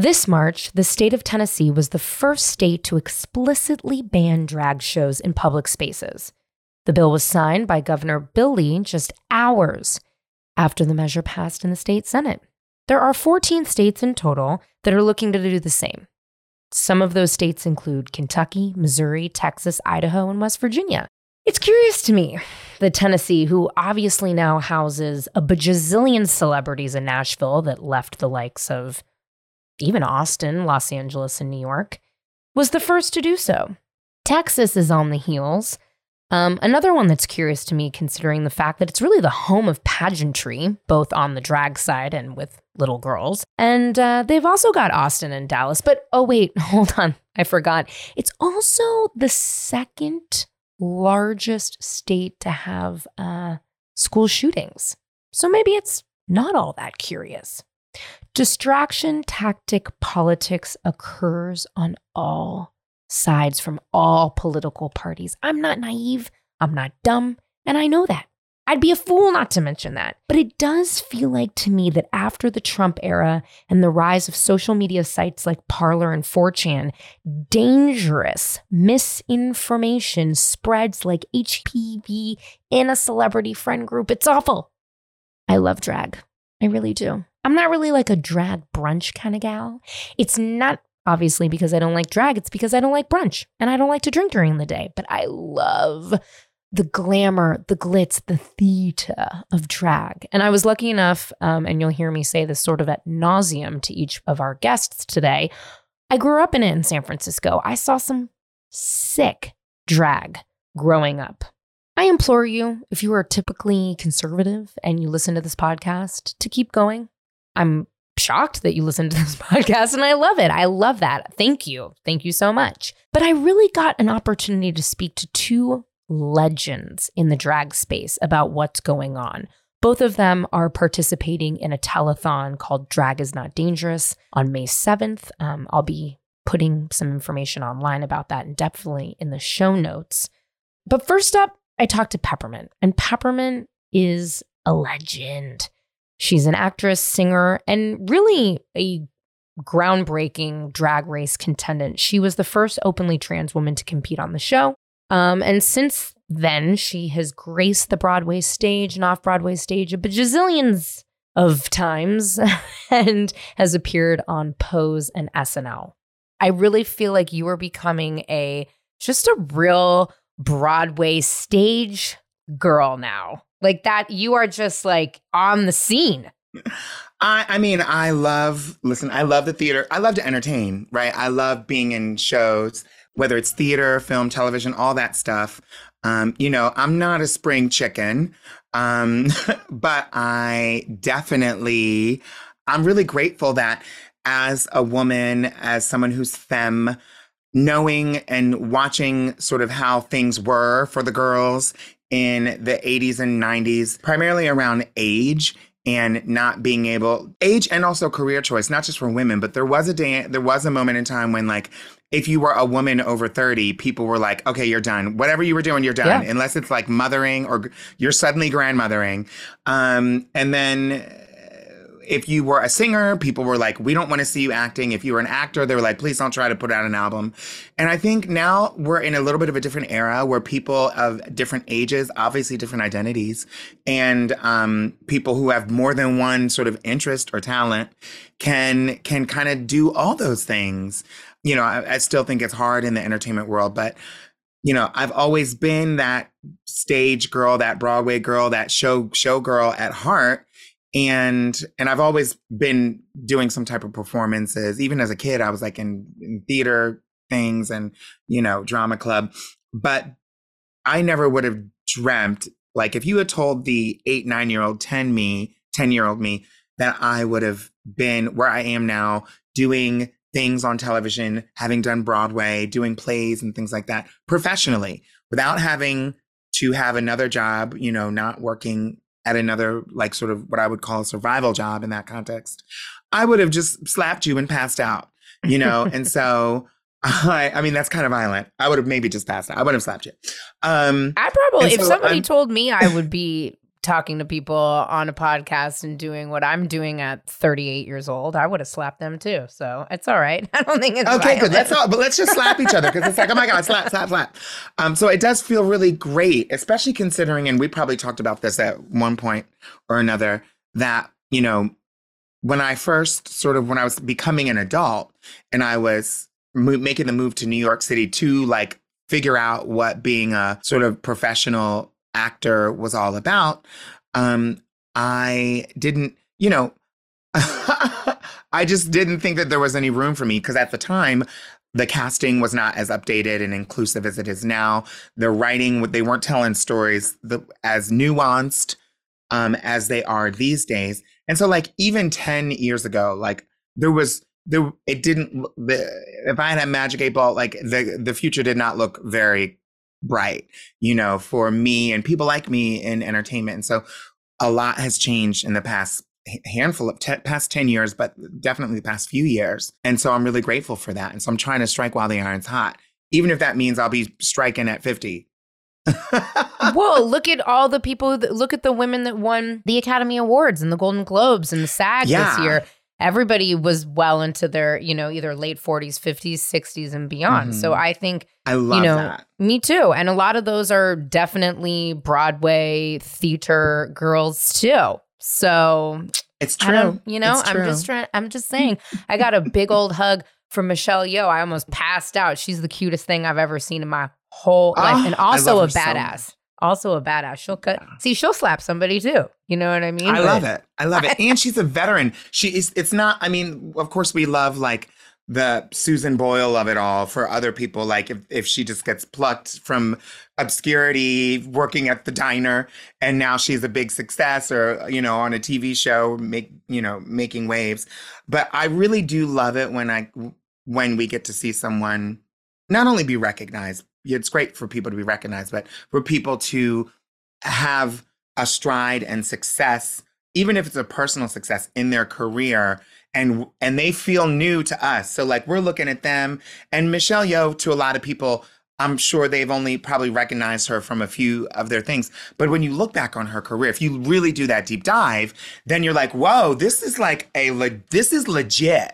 This March, the state of Tennessee was the first state to explicitly ban drag shows in public spaces. The bill was signed by Governor Bill Lee just hours after the measure passed in the state Senate. There are 14 states in total that are looking to do the same. Some of those states include Kentucky, Missouri, Texas, Idaho, and West Virginia. It's curious to me that Tennessee, who obviously now houses a bajillion celebrities in Nashville that left the likes of even Austin, Los Angeles, and New York, was the first to do so. Texas is on the heels. Another one that's curious to me, considering the fact that it's really the home of pageantry, both on the drag side and with little girls. And they've also got Austin and Dallas. But, oh, wait, hold on. I forgot. It's also the second largest state to have school shootings. So maybe it's not all that curious. Distraction tactic politics occurs on all sides from all political parties. I'm not naive, I'm not dumb, and I know that. I'd be a fool not to mention that. But it does feel like to me that after the Trump era and the rise of social media sites like Parler and 4chan, dangerous misinformation spreads like HPV in a celebrity friend group. It's awful. I love drag. I really do. I'm not really like a drag brunch kind of gal. It's not obviously because I don't like drag. It's because I don't like brunch and I don't like to drink during the day. But I love the glamour, the glitz, the theater of drag. And I was lucky enough, and you'll hear me say this sort of ad nauseum to each of our guests today. I grew up in it in San Francisco. I saw some sick drag growing up. I implore you, if you are typically conservative and you listen to this podcast, to keep going. I'm shocked that you listen to this podcast and I love it. I love that. Thank you. Thank you so much. But I really got an opportunity to speak to two legends in the drag space about what's going on. Both of them are participating in a telethon called Drag Is Not Dangerous on May 7th. I'll be putting some information online about that and definitely in the show notes. But first up, I talked to Peppermint, and Peppermint is a legend. She's an actress, singer, and really a groundbreaking drag race contestant. She was the first openly trans woman to compete on the show. And since then, she has graced the Broadway stage and off-Broadway stage a bajillions of times and has appeared on Pose and SNL. I really feel like you are becoming just a real Broadway stage girl now. Like that, you are just like on the scene. I love the theater. I love to entertain, right? I love being in shows, whether it's theater, film, television, all that stuff. I'm not a spring chicken, but I'm really grateful that as a woman, as someone who's femme, knowing and watching sort of how things were for the girls in the 80s and 90s, primarily around age and not being able, age and also career choice, not just for women, but there was a moment in time when like, if you were a woman over 30, people were like, okay, you're done. Whatever you were doing, you're done. Yeah. Unless it's like mothering or you're suddenly grandmothering. And then if you were a singer, people were like, we don't want to see you acting. If you were an actor, they were like, please don't try to put out an album. And I think now we're in a little bit of a different era where people of different ages, obviously different identities, and people who have more than one sort of interest or talent can kind of do all those things. You know, I still think it's hard in the entertainment world, but you know, I've always been that stage girl, that Broadway girl, that show girl at heart. And I've always been doing some type of performances. Even as a kid, I was like in theater things and, you know, drama club. But I never would have dreamt, like if you had told the 8, 9-year-old 10-year-old me that I would have been where I am now doing things on television, having done Broadway, doing plays and things like that professionally without having to have another job, you know, not working at another, like sort of what I would call a survival job in that context, I would have just slapped you and passed out, you know? And so, I mean, that's kind of violent. I would have maybe just passed out. I would have slapped you. I probably, if somebody told me I would be talking to people on a podcast and doing what I'm doing at 38 years old, I would have slapped them too. So it's all right. I don't think it's okay. Good. Let's all, but let's just slap each other because it's like, oh my God, slap, slap, slap. So it does feel really great, especially considering, and we probably talked about this at one point or another, that, you know, when I first sort of, when I was becoming an adult and I was making the move to New York City to like figure out what being a sort of professional actor was all about, I didn't, you know, I just didn't think that there was any room for me because at the time, the casting was not as updated and inclusive as it is now. The writing, they weren't telling stories as nuanced as they are these days. And so like even 10 years ago, like if I had a magic 8 ball, like the future did not look very bright, you know, for me and people like me in entertainment. And so a lot has changed in the past handful of past 10 years, but definitely the past few years. And so I'm really grateful for that. And so I'm trying to strike while the iron's hot, even if that means I'll be striking at 50. Whoa, look at all the people, look at the women that won the Academy Awards and the Golden Globes and the SAG this year. Everybody was well into their, you know, either late 40s, 50s, 60s and beyond. Mm-hmm. So I think, I love that. Me too. And a lot of those are definitely Broadway theater girls too. So it's true. You know, I'm just saying, I got a big old hug from Michelle Yeoh. I almost passed out. She's the cutest thing I've ever seen in my whole life. And also a badass. So also a badass. She'll cut. See, she'll slap somebody too. You know what I mean? I love it. And she's a veteran. She is. It's not. I mean, of course, we love like the Susan Boyle of it all for other people. Like if she just gets plucked from obscurity, working at the diner, and now she's a big success, or you know, on a TV show, making waves. But I really do love it when we get to see someone not only be recognized. It's great for people to be recognized, but for people to have a stride and success, even if it's a personal success in their career, and they feel new to us. So like we're looking at them, and Michelle Yeoh, to a lot of people, I'm sure they've only probably recognized her from a few of their things. But when you look back on her career, if you really do that deep dive, then you're like, whoa, this is like this is legit,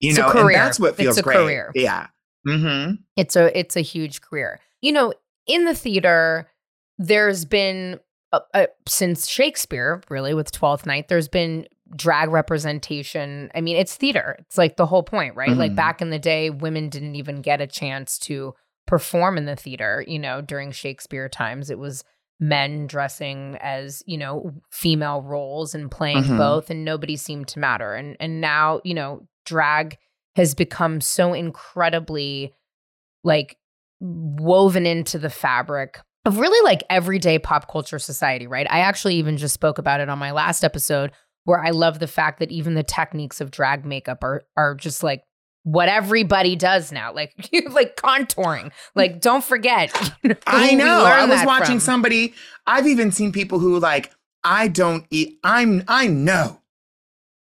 you know, and that's what feels great. It's a career. Yeah. Mm-hmm. It's a huge career. You know, in the theater, there's been, since Shakespeare, really, with Twelfth Night, there's been drag representation. I mean, it's theater. It's like the whole point, right? Mm-hmm. Like back in the day, women didn't even get a chance to perform in the theater, you know, during Shakespeare times. It was men dressing as, you know, female roles and playing mm-hmm. both, and nobody seemed to matter. And now, you know, drag has become so incredibly like woven into the fabric of really like everyday pop culture society, right? I actually even just spoke about it on my last episode where I love the fact that even the techniques of drag makeup are just like what everybody does now, like contouring, like don't forget. You know, I know. I was watching somebody. I've even seen people who like, I know.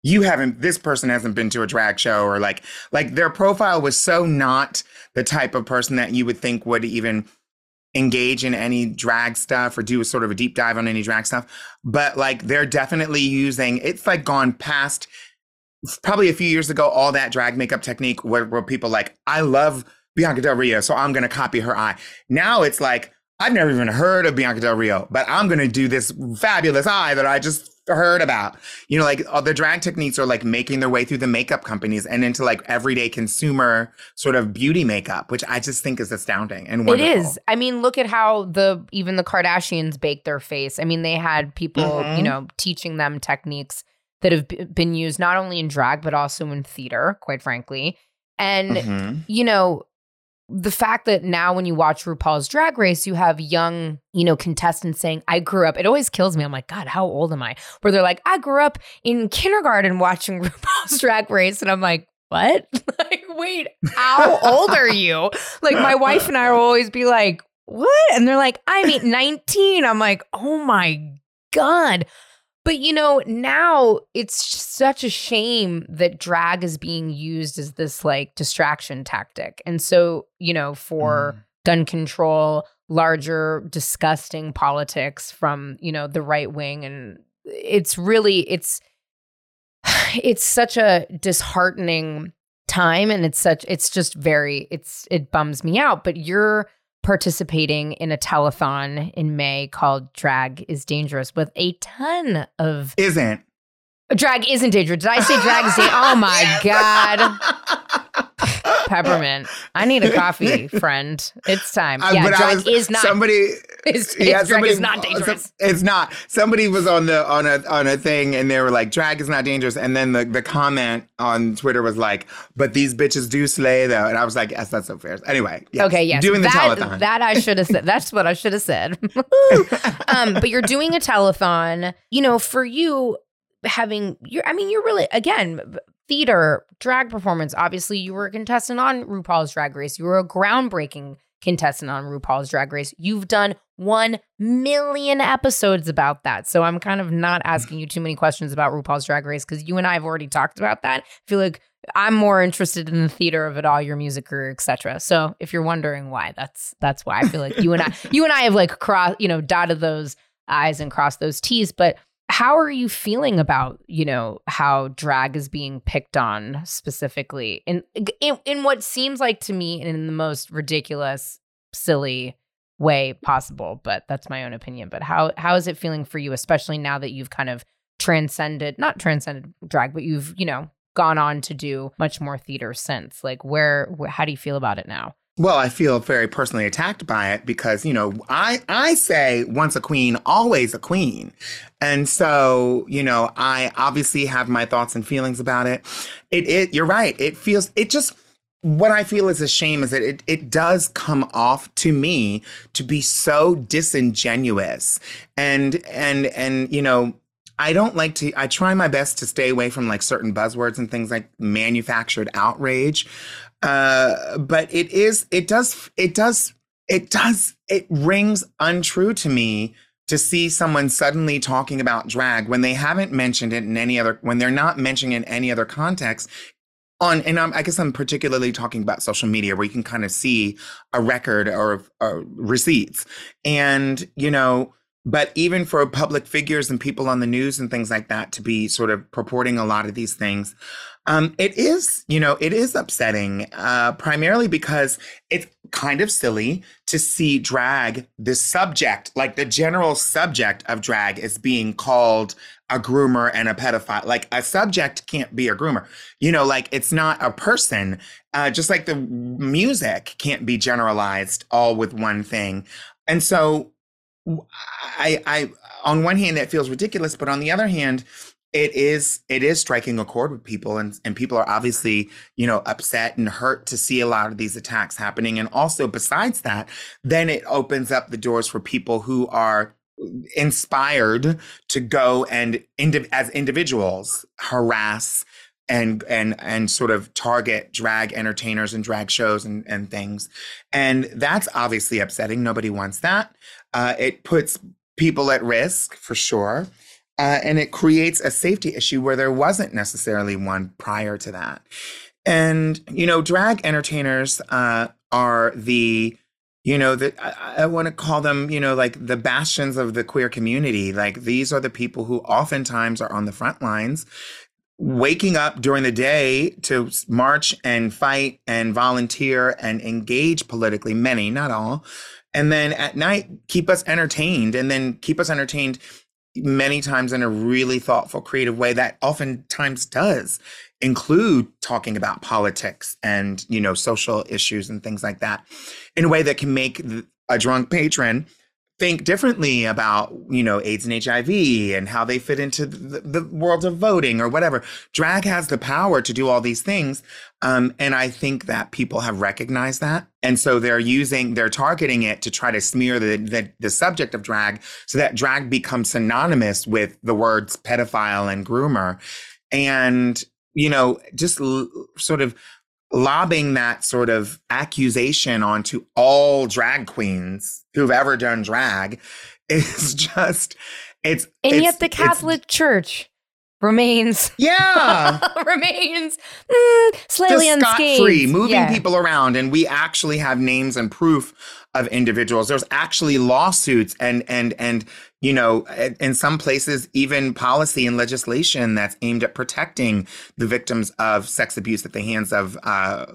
You haven't, this person hasn't been to a drag show, or like their profile was so not the type of person that you would think would even engage in any drag stuff or do a sort of a deep dive on any drag stuff. But like, they're definitely using, it's like gone past probably a few years ago, all that drag makeup technique where people like, I love Bianca Del Rio, so I'm going to copy her eye. Now it's like, I've never even heard of Bianca Del Rio, but I'm going to do this fabulous eye that I just heard about, you know, like all the drag techniques are like making their way through the makeup companies and into like everyday consumer sort of beauty makeup, which I just think is astounding and wonderful. It is. I mean, look at how even the Kardashians bake their face. I mean, they had people, mm-hmm. you know, teaching them techniques that have been used not only in drag, but also in theater, quite frankly. And, mm-hmm. you know, the fact that now when you watch RuPaul's Drag Race, you have young, you know, contestants saying, I grew up. It always kills me. I'm like, God, how old am I? Where they're like, I grew up in kindergarten watching RuPaul's Drag Race. And I'm like, what? Like, wait, how old are you? Like, my wife and I will always be like, what? And they're like, I'm 19. I'm like, oh my God. But, you know, now it's such a shame that drag is being used as this like distraction tactic. And so, you know, for gun control, larger, disgusting politics from, you know, the right wing. And it's really, it's such a disheartening time. And it's such, it's just very, it bums me out. But you're participating in a telethon in May called Drag Is Dangerous with a ton of... Isn't. Drag isn't dangerous. Did I say drag is dangerous? Oh my God. Peppermint. I need a coffee, friend. It's time. Yeah, drag is not. Somebody. Drag is not dangerous. It's not. Somebody was on a thing and they were like, drag is not dangerous. And then the comment on Twitter was like, but these bitches do slay though. And I was like, yes, that's so fair. Anyway. Yes. Okay. Yes. Doing the telethon. That I should have said. That's what I should have said. But you're doing a telethon. You know, for you. You're really, again, theater, drag performance. Obviously, you were a contestant on RuPaul's Drag Race. You were a groundbreaking contestant on RuPaul's Drag Race. You've done 1 million episodes about that. So I'm kind of not asking you too many questions about RuPaul's Drag Race because you and I have already talked about that. I feel like I'm more interested in the theater of it all, your music career, et cetera. So if you're wondering why, that's why I feel like you and I have like crossed, you know, dotted those I's and crossed those T's, but. How are you feeling about, you know, how drag is being picked on specifically in what seems like to me in the most ridiculous, silly way possible? But that's my own opinion. But how is it feeling for you, especially now that you've kind of not transcended drag, but you've, you know, gone on to do much more theater since? Like how do you feel about it now? Well, I feel very personally attacked by it because, you know, I say once a queen, always a queen. And so, you know, I obviously have my thoughts and feelings about it. You're right. What I feel is a shame is that it does come off to me to be so disingenuous and you know, I try my best to stay away from like certain buzzwords and things like manufactured outrage. But it rings untrue to me to see someone suddenly talking about drag when they haven't mentioned it when they're not mentioning it in any other context. I guess I'm particularly talking about social media where you can kind of see a record or receipts and, you know, but even for public figures and people on the news and things like that to be sort of purporting a lot of these things. It is upsetting, primarily because it's kind of silly to see drag, the subject, like the general subject of drag is being called a groomer and a pedophile. Like a subject can't be a groomer, you know, like it's not a person, just like the music can't be generalized all with one thing. And so I on one hand, that feels ridiculous, but on the other hand, it is striking a chord with people and people are obviously, you know, upset and hurt to see a lot of these attacks happening. And also besides that, then it opens up the doors for people who are inspired to go and as individuals harass and sort of target drag entertainers and drag shows and things. And that's obviously upsetting. Nobody wants that. It puts people at risk for sure. And it creates a safety issue where there wasn't necessarily one prior to that. And, you know, drag entertainers are the, you know, I want to call them, you know, like the bastions of the queer community. Like these are the people who oftentimes are on the front lines, waking up during the day to march and fight and volunteer and engage politically, many, not all. And then at night, keep us entertained many times in a really thoughtful, creative way that oftentimes does include talking about politics and, you know, social issues and things like that in a way that can make a drunk patron think differently about, you know, AIDS and HIV and how they fit into the world of voting or whatever. Drag has the power to do all these things. And I think that people have recognized that. And so they're targeting it to try to smear the subject of drag so that drag becomes synonymous with the words pedophile and groomer. And, you know, just sort of lobbing that sort of accusation onto all drag queens who've ever done drag is just, it's... And yet the Catholic Church remains. Yeah. Remains slightly unscathed. Scot-free, moving people around. And we actually have names and proof of individuals. There's actually lawsuits and you know, in some places, even policy and legislation that's aimed at protecting the victims of sex abuse at the hands of,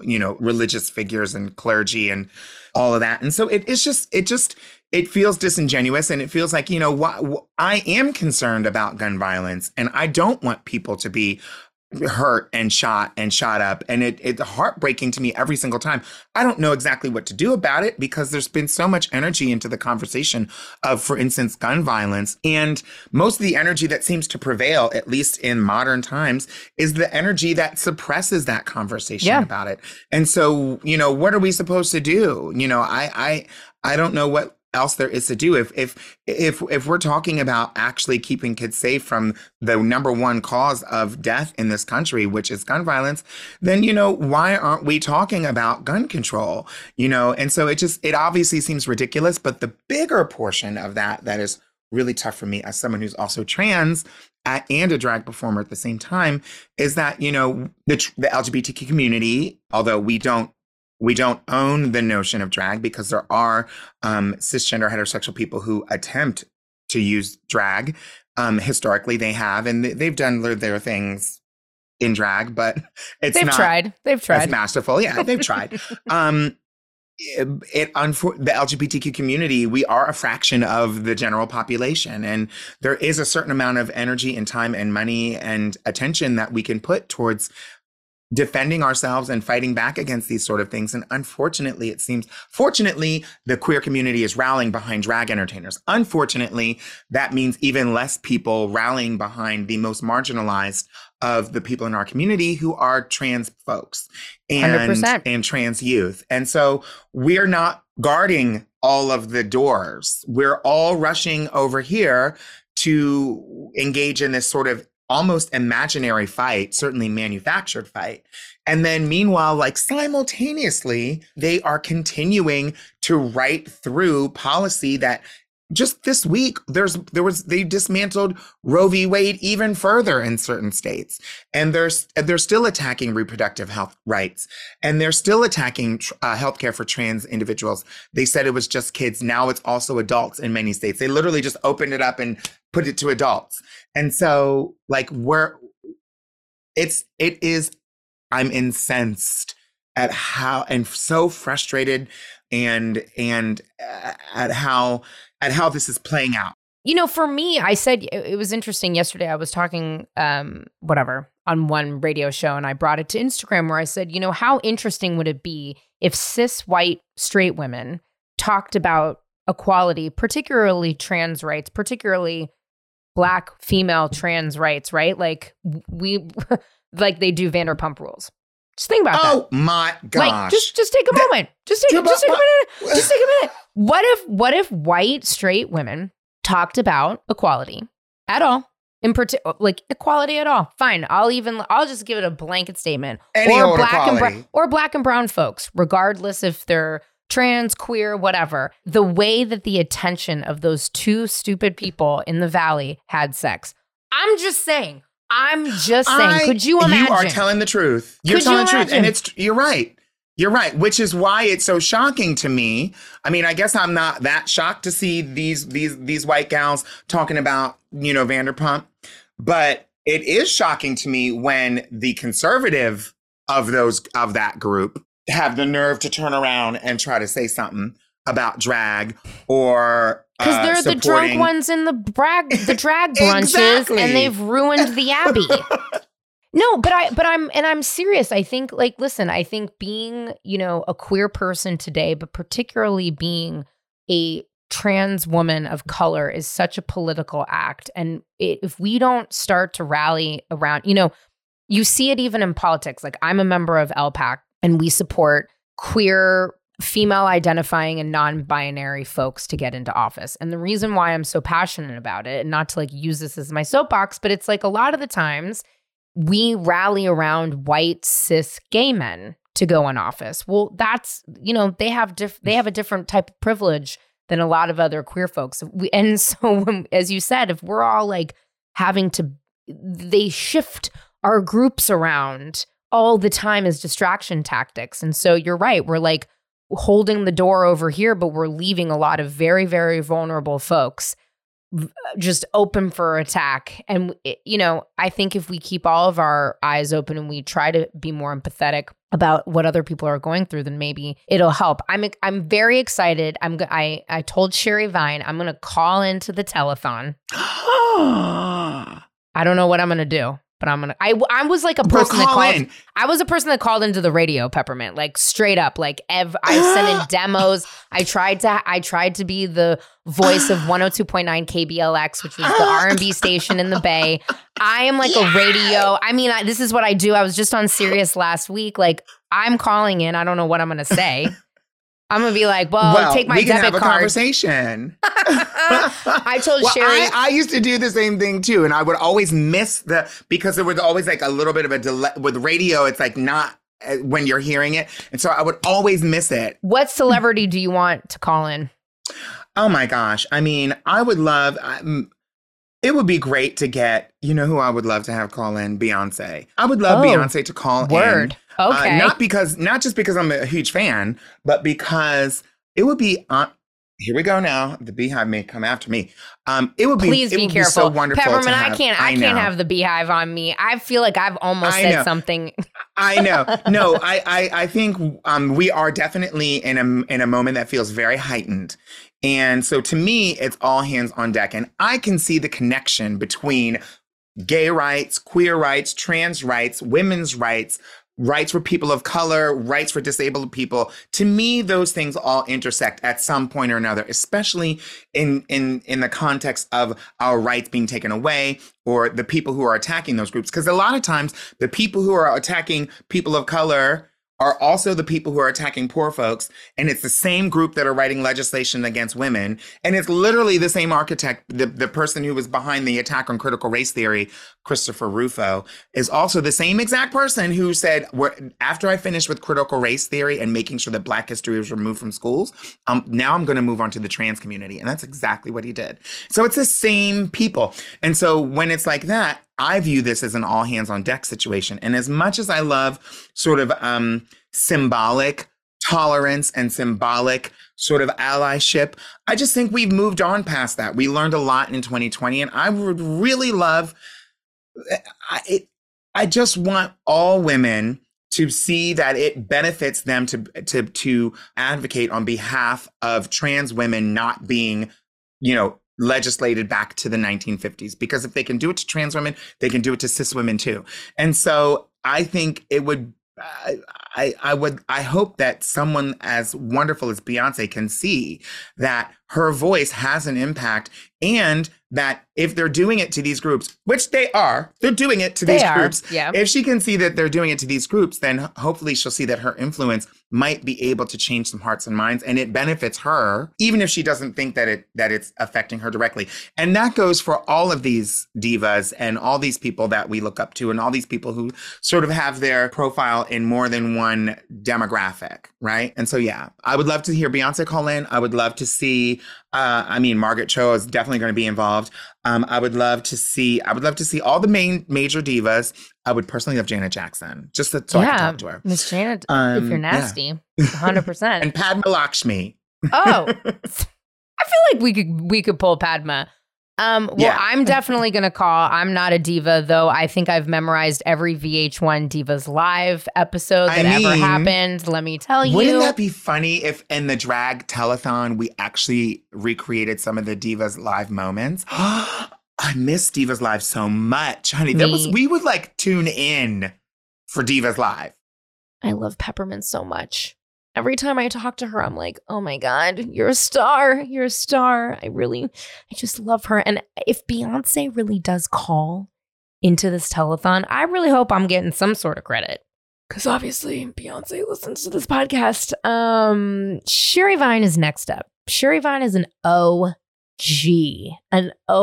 you know, religious figures and clergy and all of that. And so it feels disingenuous, and it feels like, you know, I am concerned about gun violence, and I don't want people to be hurt and shot up. And it's heartbreaking to me every single time. I don't know exactly what to do about it, because there's been so much energy into the conversation of, for instance, gun violence. And most of the energy that seems to prevail, at least in modern times, is the energy that suppresses that conversation about it. And so, you know, what are we supposed to do? You know, I don't know what else there is to do. If we're talking about actually keeping kids safe from the number one cause of death in this country, which is gun violence, then, you know, why aren't we talking about gun control? You know, and so it obviously seems ridiculous, but the bigger portion of that is really tough for me as someone who's also trans and a drag performer at the same time, is that, you know, the LGBTQ community, although we don't own the notion of drag, because there are cisgender heterosexual people who attempt to use drag. Historically, they have, and they've done their things in drag, but they've tried. It's masterful. Yeah, they've tried. The LGBTQ community, we are a fraction of the general population, and there is a certain amount of energy and time and money and attention that we can put towards defending ourselves and fighting back against these sort of things. And unfortunately, it seems, fortunately, the queer community is rallying behind drag entertainers. Unfortunately, that means even less people rallying behind the most marginalized of the people in our community, who are trans folks and trans youth. And so we're not guarding all of the doors. We're all rushing over here to engage in this sort of almost imaginary fight, certainly manufactured fight. And then meanwhile, like simultaneously, they are continuing to write through policy that just this week, they dismantled Roe v. Wade even further in certain states. And they're still attacking reproductive health rights. And they're still attacking healthcare for trans individuals. They said it was just kids. Now it's also adults in many states. They literally just opened it up and put it to adults. And so, like, I'm incensed at how, and so frustrated and at how this is playing out. You know, for me, I said, it was interesting yesterday. I was talking, on one radio show, and I brought it to Instagram, where I said, you know, how interesting would it be if cis white straight women talked about equality, particularly trans rights, particularly Black female trans rights, right? Like like they do Vanderpump Rules. Just think about that. Oh my gosh! Like, just take a moment. Just take a minute. What if white straight women talked about equality at all? In particular, like equality at all? Fine. I'll just give it a blanket statement. Black and brown folks, regardless if they're trans, queer, whatever. The way that the attention of those two stupid people in the Valley had sex. I'm just saying. Could you imagine? You are telling the truth. And you're right. You're right, which is why it's so shocking to me. I mean, I guess I'm not that shocked to see these white gals talking about, you know, Vanderpump, but it is shocking to me when the conservative of that group have the nerve to turn around and try to say something about drag, or because they're supporting the drunk ones in the drag brunches, exactly. And they've ruined the Abbey. No, but I'm serious. I think, like, listen, I think being, you know, a queer person today, but particularly being a trans woman of color, is such a political act. And if we don't start to rally around, you know, you see it even in politics. Like, I'm a member of LPAC, and we support queer, female-identifying, and non-binary folks to get into office. And the reason why I'm so passionate about it, and not to, like, use this as my soapbox, but it's like a lot of the times we rally around white, cis, gay men to go in office. Well, that's, you know, they have a different type of privilege than a lot of other queer folks. And so, as you said, if we're all, like, having to they shift our groups around all the time as distraction tactics. And so you're right. We're like holding the door over here, but we're leaving a lot of very, very vulnerable folks just open for attack. And, you know, I think if we keep all of our eyes open and we try to be more empathetic about what other people are going through, then maybe it'll help. I'm very excited. I told Sherry Vine, I'm going to call into the telethon. I don't know what I'm going to do, but I was like a person that called in. I was a person that called into the radio, Peppermint, like straight up, like I sent in demos. I tried to be the voice of 102.9 KBLX, which was the R&B station in the Bay. I am like a radio. I mean, this is what I do. I was just on Sirius last week. Like, I'm calling in. I don't know what I'm going to say. I'm going to be like, well, take my debit card. We can have a conversation. I told Sherry. I used to do the same thing, too. And I would always miss because there was always like a little bit of a delay. With radio, it's like not when you're hearing it. And so I would always miss it. What celebrity do you want to call in? Oh, my gosh. I mean, it would be great to get, you know who I would love to have call in? Beyonce. I would love Beyonce to call in. Okay. Not just because I'm a huge fan, but because it would be here we go now. The Beehive may come after me. It would be. Please be careful. Be so wonderful, Peppermint. I can't have the Beehive on me. I feel like I've almost said something. I know. No, I think we are definitely in a moment that feels very heightened. And so to me, it's all hands on deck. And I can see the connection between gay rights, queer rights, trans rights, women's rights, rights for people of color, rights for disabled people. To me, those things all intersect at some point or another, especially in the context of our rights being taken away or the people who are attacking those groups. Because a lot of times the people who are attacking people of color are also the people who are attacking poor folks. And it's the same group that are writing legislation against women. And it's literally the same architect. The person who was behind the attack on critical race theory, Christopher Rufo, is also the same exact person who said, after I finish with critical race theory and making sure that Black history was removed from schools, now I'm going to move on to the trans community. And that's exactly what he did. So it's the same people. And so when it's like that, I view this as an all hands on deck situation. And as much as I love sort of symbolic tolerance and symbolic sort of allyship, I just think we've moved on past that. We learned a lot in 2020, and I would really love, I just want all women to see that it benefits them to advocate on behalf of trans women not being, you know, legislated back to the 1950s, because if they can do it to trans women, they can do it to cis women too. And so I think it would, I hope that someone as wonderful as Beyonce can see that her voice has an impact, and that if they're doing it to these groups, which they are, they're doing it to these groups. Yeah. If she can see that they're doing it to these groups, then hopefully she'll see that her influence might be able to change some hearts and minds, and it benefits her, even if she doesn't think that it's affecting her directly. And that goes for all of these divas and all these people that we look up to and all these people who sort of have their profile in more than one demographic, right? And so, yeah, I would love to hear Beyonce call in. I would love to see, Margaret Cho is definitely going to be involved. I would love to see all the major divas. I would personally love Janet Jackson, just so I can talk to her. Miss Janet, if you're nasty, 100%. And Padma Lakshmi. Oh, I feel like we could pull Padma. I'm definitely going to call. I'm not a diva, though. I think I've memorized every VH1 Divas Live episode ever happened. Let me tell you. Wouldn't that be funny if in the drag telethon, we actually recreated some of the Divas Live moments? I miss Divas Live so much, honey. We would like tune in for Divas Live. I love Peppermint so much. Every time I talk to her, I'm like, oh, my God, you're a star. You're a star. I just love her. And if Beyonce really does call into this telethon, I really hope I'm getting some sort of credit, because obviously Beyonce listens to this podcast. Sherry Vine is next up. Sherry Vine is an OG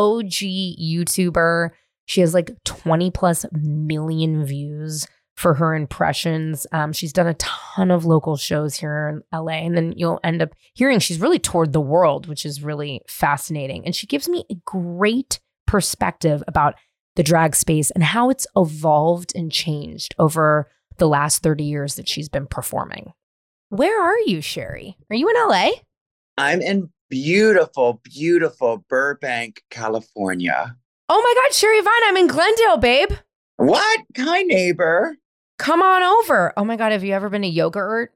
YouTuber. She has like 20 plus million views for her impressions. She's done a ton of local shows here in LA, and then you'll end up hearing she's really toured the world, which is really fascinating. And she gives me a great perspective about the drag space and how it's evolved and changed over the last 30 years that she's been performing. Where are you, Sherry? Are you in LA? I'm in beautiful, beautiful Burbank, California. Oh my God, Sherry Vine, I'm in Glendale, babe. What? Hi, neighbor. Come on over. Oh my God, have you ever been to Yogurt Art?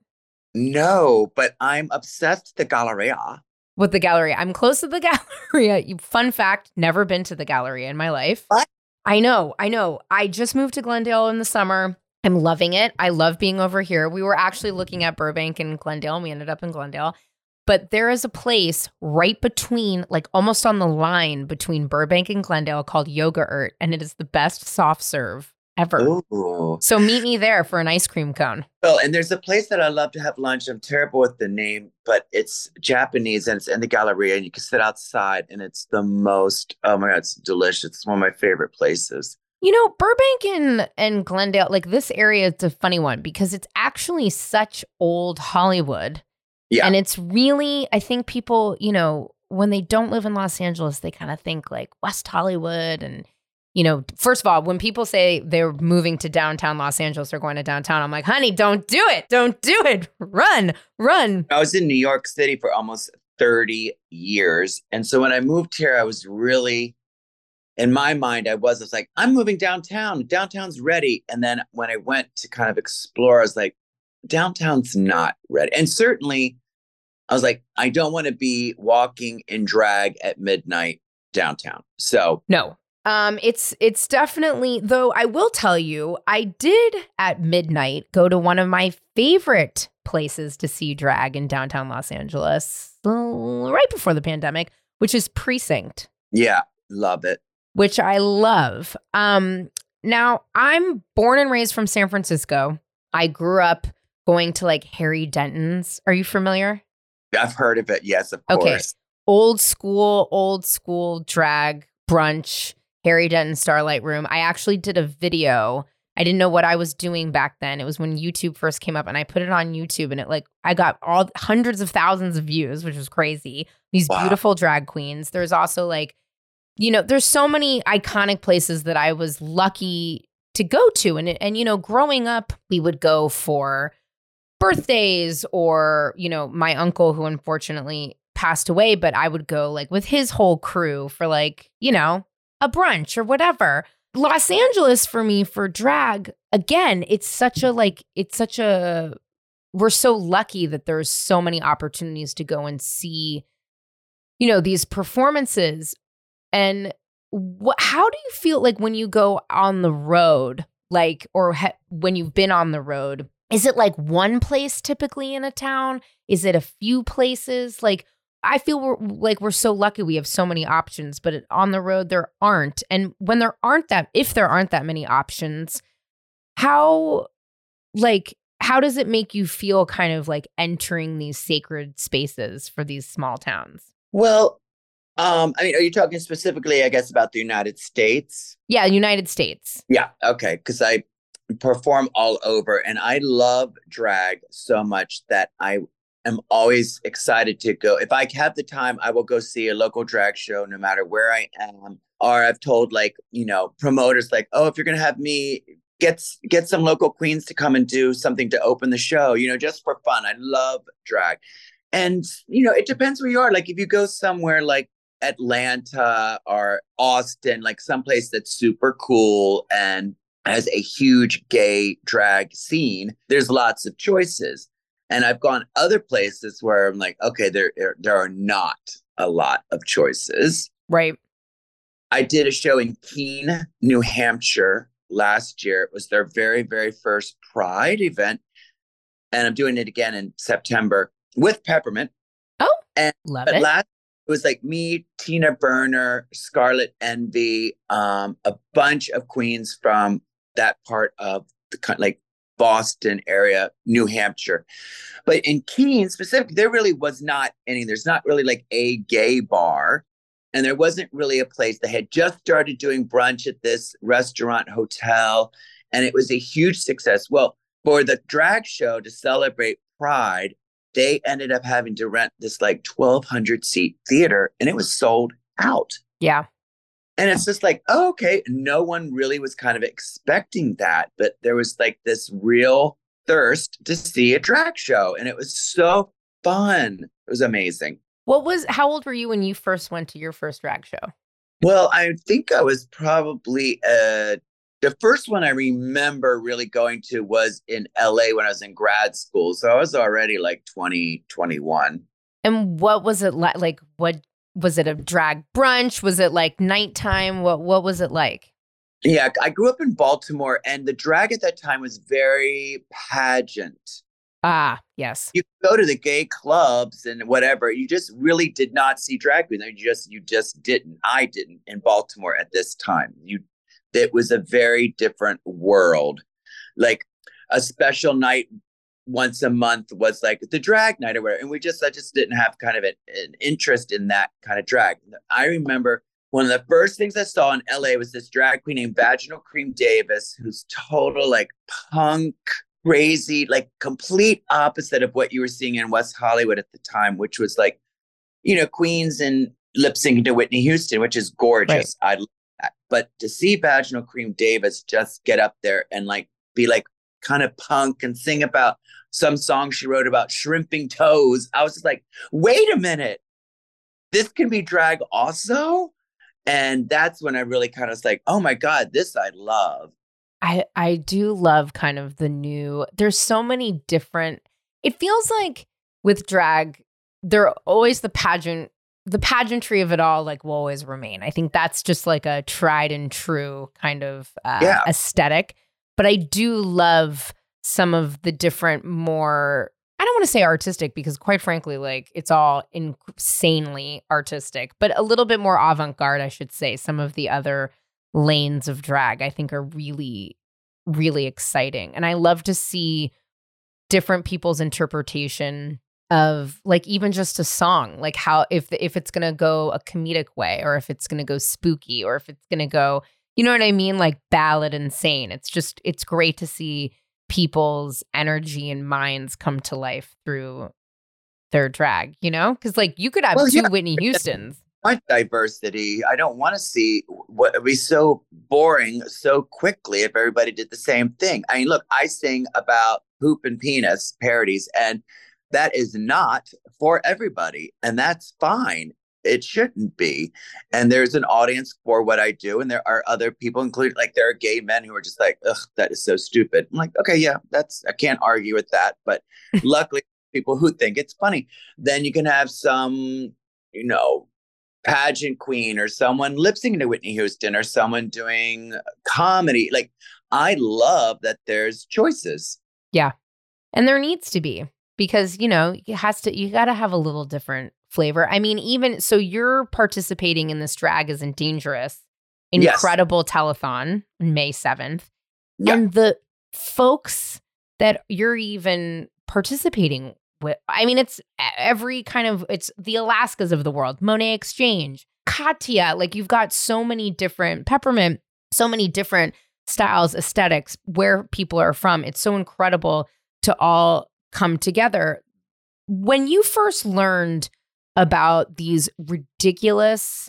No, but I'm obsessed with the Galleria. With the Galleria. I'm close to the Galleria. Fun fact, never been to the Galleria in my life. What? I know. I just moved to Glendale in the summer. I'm loving it. I love being over here. We were actually looking at Burbank and Glendale, and we ended up in Glendale. But there is a place right between, like almost on the line between Burbank and Glendale called Yogurt Art, and it is the best soft serve ever. Ooh. So meet me there for an ice cream cone. Well, and there's a place that I love to have lunch. I'm terrible with the name, but it's Japanese, and it's in the Galleria, and you can sit outside, and it's the most, oh my God, it's delicious. It's one of my favorite places. You know, Burbank and Glendale, like this area is a funny one because it's actually such old Hollywood. Yeah. And it's really, I think people, you know, when they don't live in Los Angeles, they kind of think like West Hollywood. And, you know, first of all, when people say they're moving to downtown Los Angeles or going to downtown, I'm like, honey, don't do it. Don't do it. Run. I was in New York City for almost 30 years. And so when I moved here, I was really... in my mind, I was like, I'm moving downtown. Downtown's ready. And then when I went to kind of explore, I was like, downtown's not ready. And certainly, I was like, I don't want to be walking in drag at midnight downtown. So no, it's definitely, though I will tell you, I did at midnight go to one of my favorite places to see drag in downtown Los Angeles right before the pandemic, which is Precinct. Yeah, love it. Which I love. Now, I'm born and raised from San Francisco. I grew up going to like Harry Denton's. Are you familiar? I've heard of it. Yes, of course. Okay. Old school drag brunch, Harry Denton Starlight Room. I actually did a video. I didn't know what I was doing back then. It was when YouTube first came up, and I put it on YouTube, and it like I got all hundreds of thousands of views, which was crazy. These beautiful drag queens. There's also like, you know, there's so many iconic places that I was lucky to go to. And you know, growing up, we would go for birthdays or, you know, my uncle who unfortunately passed away, but I would go like with his whole crew for like, you know, a brunch or whatever. Los Angeles for me for drag, again, we're so lucky that there's so many opportunities to go and see, you know, these performances. And how do you feel like when you go on the road, like, or when you've been on the road, is it like one place typically in a town? Is it a few places? Like, I feel we're so lucky we have so many options, but on the road there aren't. And when there aren't that, if there aren't that many options, how does it make you feel kind of like entering these sacred spaces for these small towns? Well, I mean, are you talking specifically, I guess, about the United States? Yeah, United States. Yeah. Okay. Because I perform all over and I love drag so much that I am always excited to go. If I have the time, I will go see a local drag show no matter where I am. Or I've told like, you know, promoters like, oh, if you're going to have me, get some local queens to come and do something to open the show, you know, just for fun. I love drag. And, you know, it depends where you are. Like if you go somewhere like Atlanta or Austin, like someplace that's super cool and has a huge gay drag scene, there's lots of choices. And I've gone other places where I'm like, okay, there are not a lot of choices. Right. I did a show in Keene, New Hampshire last year. It was their very, very first Pride event. And I'm doing it again in September with Peppermint. Oh, love it. It was like me, Tina Burner, Scarlet Envy, a bunch of queens from that part of the like Boston area, New Hampshire. But in Keene specifically, there really was not any. There's not really like a gay bar. And there wasn't really a place. They had just started doing brunch at this restaurant hotel. And it was a huge success. Well, for the drag show to celebrate Pride, they ended up having to rent this like 1,200 seat theater and it was sold out. Yeah. And it's just like, oh, okay, no one really was kind of expecting that. But there was like this real thirst to see a drag show. And it was so fun. It was amazing. How old were you when you first went to your first drag show? Well, I think I was probably, the first one I remember really going to was in LA when I was in grad school. So I was already like 20, 21. And what was it like? What was it, a drag brunch? Was it like nighttime? What was it like? Yeah, I grew up in Baltimore, and the drag at that time was very pageant. Ah, yes. You go to the gay clubs and whatever. You just really did not see drag queens. You just didn't. I didn't in Baltimore at this time. It was a very different world. Like a special night once a month was like the drag night or whatever. And I just didn't have kind of an interest in that kind of drag. I remember one of the first things I saw in LA was this drag queen named Vaginal Cream Davis, who's total like punk, crazy, like complete opposite of what you were seeing in West Hollywood at the time, which was like, you know, queens and lip syncing to Whitney Houston, which is gorgeous. Right. I love that. But to see Vaginal Cream Davis just get up there and like be like kind of punk and sing about some song she wrote about shrimping toes, I was just like, wait a minute, this can be drag also? And that's when I really kind of was like, oh my God, this I love. I do love kind of the new, there's so many different, it feels like with drag, there are always the pageantry of it all like will always remain. I think that's just like a tried and true kind of aesthetic. But I do love some of the different more, I don't want to say artistic because quite frankly, like it's all insanely artistic, but a little bit more avant-garde, I should say. Some of the other lanes of drag, I think, are really, really exciting. And I love to see different people's interpretation of like even just a song, like how if it's going to go a comedic way or if it's going to go spooky or if it's going to go, you know what I mean? Like ballad insane. It's just, it's great to see people's energy and minds come to life through their drag, you know? Because like you could have two Whitney Houstons. My diversity. I don't want to see what would be so boring so quickly if everybody did the same thing. I mean, look, I sing about poop and penis parodies, and that is not for everybody, and that's fine. It shouldn't be. And there's an audience for what I do, and there are other people, including like there are gay men who are just like, ugh, that is so stupid. I'm like, okay, yeah, I can't argue with that. But luckily, people who think it's funny, then you can have some, you know, pageant queen or someone lip syncing to Whitney Houston or someone doing comedy. Like, I love that there's choices. Yeah. And there needs to be because, you know, you got to have a little different flavor. I mean, even so, you're participating in this Drag Isn't Dangerous, incredible telethon on May 7th. Yeah. And the folks that you're even participating with, I mean, it's every kind of, it's the Alaskas of the world, Monet Exchange, Katya, like you've got so many different, Peppermint, so many different styles, aesthetics, where people are from. It's so incredible to all come together. When you first learned about these ridiculous,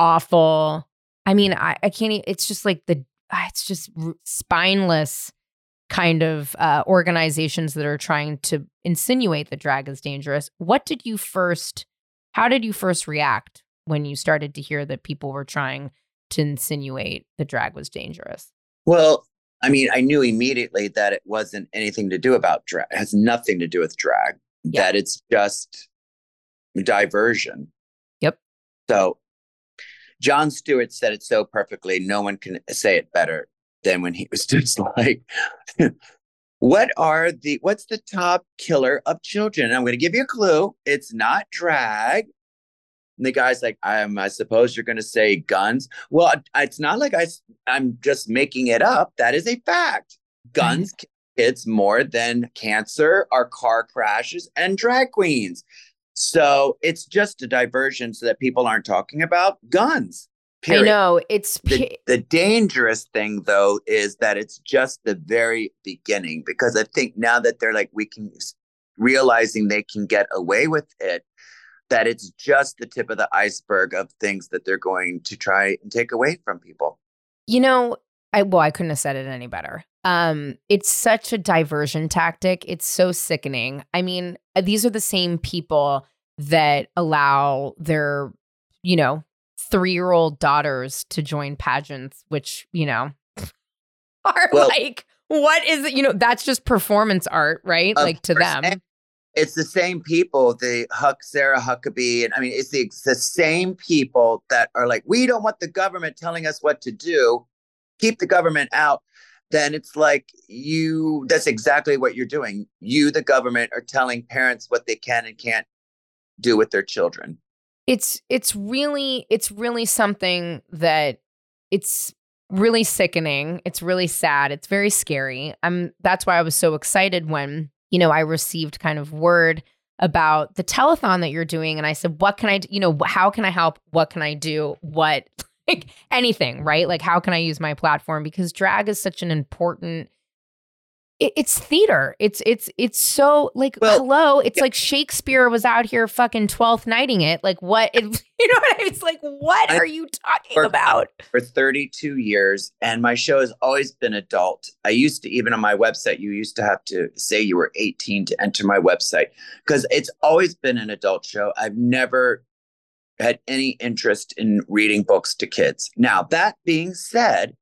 awful, I mean, I can't, it's just like it's just spineless kind of organizations that are trying to insinuate that drag is dangerous. How did you first react when you started to hear that people were trying to insinuate that drag was dangerous? Well, I mean, I knew immediately that it wasn't anything to do about drag. It has nothing to do with drag. Yeah. That it's just diversion. Yep. So Jon Stewart said it so perfectly. No one can say it better than when he was just like, what's the top killer of children? And I'm going to give you a clue. It's not drag. And the guy's like, I suppose you're going to say guns. Well, it's not like I'm just making it up. That is a fact. Guns kill kids more than cancer or car crashes and drag queens. So it's just a diversion so that people aren't talking about guns. Period. I know it's the dangerous thing, though, is that it's just the very beginning, because I think now that they're like, realizing they can get away with it, that it's just the tip of the iceberg of things that they're going to try and take away from people. You know, I couldn't have said it any better. It's such a diversion tactic. It's so sickening. I mean, these are the same people that allow their, you know, 3-year-old daughters to join pageants, which, you know, are like, what is it? You know, that's just performance art, right? Like to them. It's the same people, the Sarah Huckabee. And I mean, it's the same people that are like, we don't want the government telling us what to do. Keep the government out. Then it's like that's exactly what you're doing. You, the government, are telling parents what they can and can't do with their children. It's really something that it's really sickening. It's really sad. It's very scary. That's why I was so excited when, you know, I received kind of word about the telethon that you're doing. And I said, what can I do? You know, how can I help? What can I do? What, like anything, right? Like, how can I use my platform? Because drag is such an important, it's theater. It's so like, hello. It's like Shakespeare was out here fucking 12th nighting it. Like what, you know what I mean? It's like, what are you talking about? For 32 years. And my show has always been adult. I used to, even on my website, you used to have to say you were 18 to enter my website because it's always been an adult show. I've never had any interest in reading books to kids. Now, that being said,